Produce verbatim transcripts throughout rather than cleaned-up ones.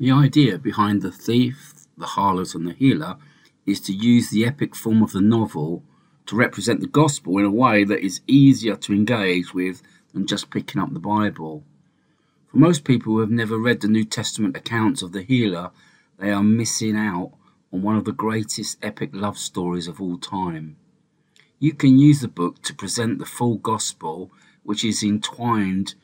The idea behind The Thief, the Harlot and the Healer is to use the epic form of the novel to represent the gospel in a way that is easier to engage with than just picking up the Bible. For most people who have never read the New Testament accounts of the healer, they are missing out on one of the greatest epic love stories of all time. You can use the book to present the full gospel, which is entwined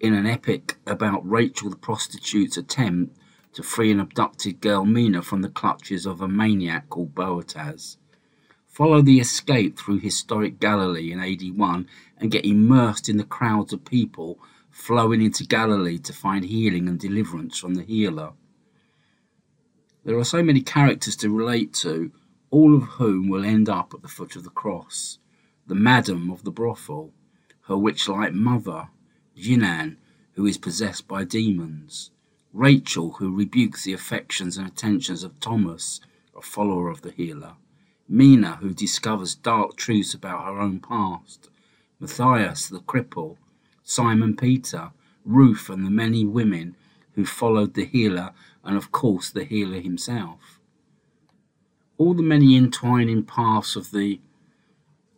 in an epic about Rachel the prostitute's attempt to free an abducted girl Mina from the clutches of a maniac called Boataz. Follow the escape through historic Galilee in A D one and get immersed in the crowds of people flowing into Galilee to find healing and deliverance from the healer. There are so many characters to relate to, all of whom will end up at the foot of the cross. The madam of the brothel, her witch-like mother, Jinan, who is possessed by demons, Rachel, who rebukes the affections and attentions of Thomas, a follower of the healer, Mina, who discovers dark truths about her own past, Matthias, the cripple, Simon Peter, Ruth and the many women who followed the healer and, of course, the healer himself. All the many entwining paths of the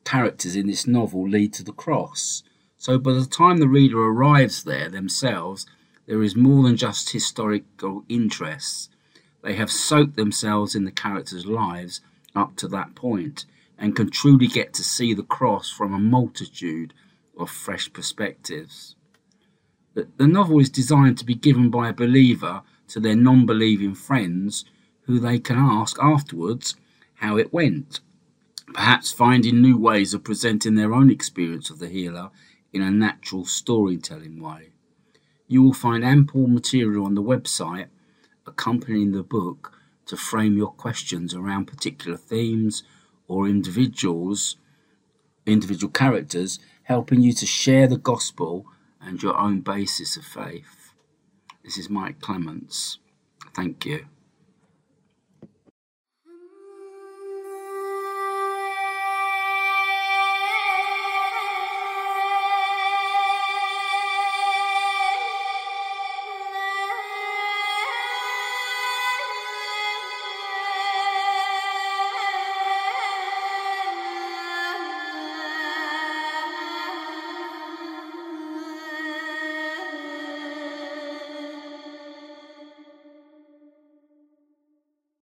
characters in this novel lead to the cross, so by the time the reader arrives there themselves, there is more than just historical interests. They have soaked themselves in the characters' lives up to that point and can truly get to see the cross from a multitude of fresh perspectives. The, the novel is designed to be given by a believer to their non-believing friends who they can ask afterwards how it went, perhaps finding new ways of presenting their own experience of the healer in a natural storytelling way. You will find ample material on the website accompanying the book to frame your questions around particular themes or individuals, individual characters, helping you to share the gospel and your own basis of faith. This is Mike Clements. Thank you.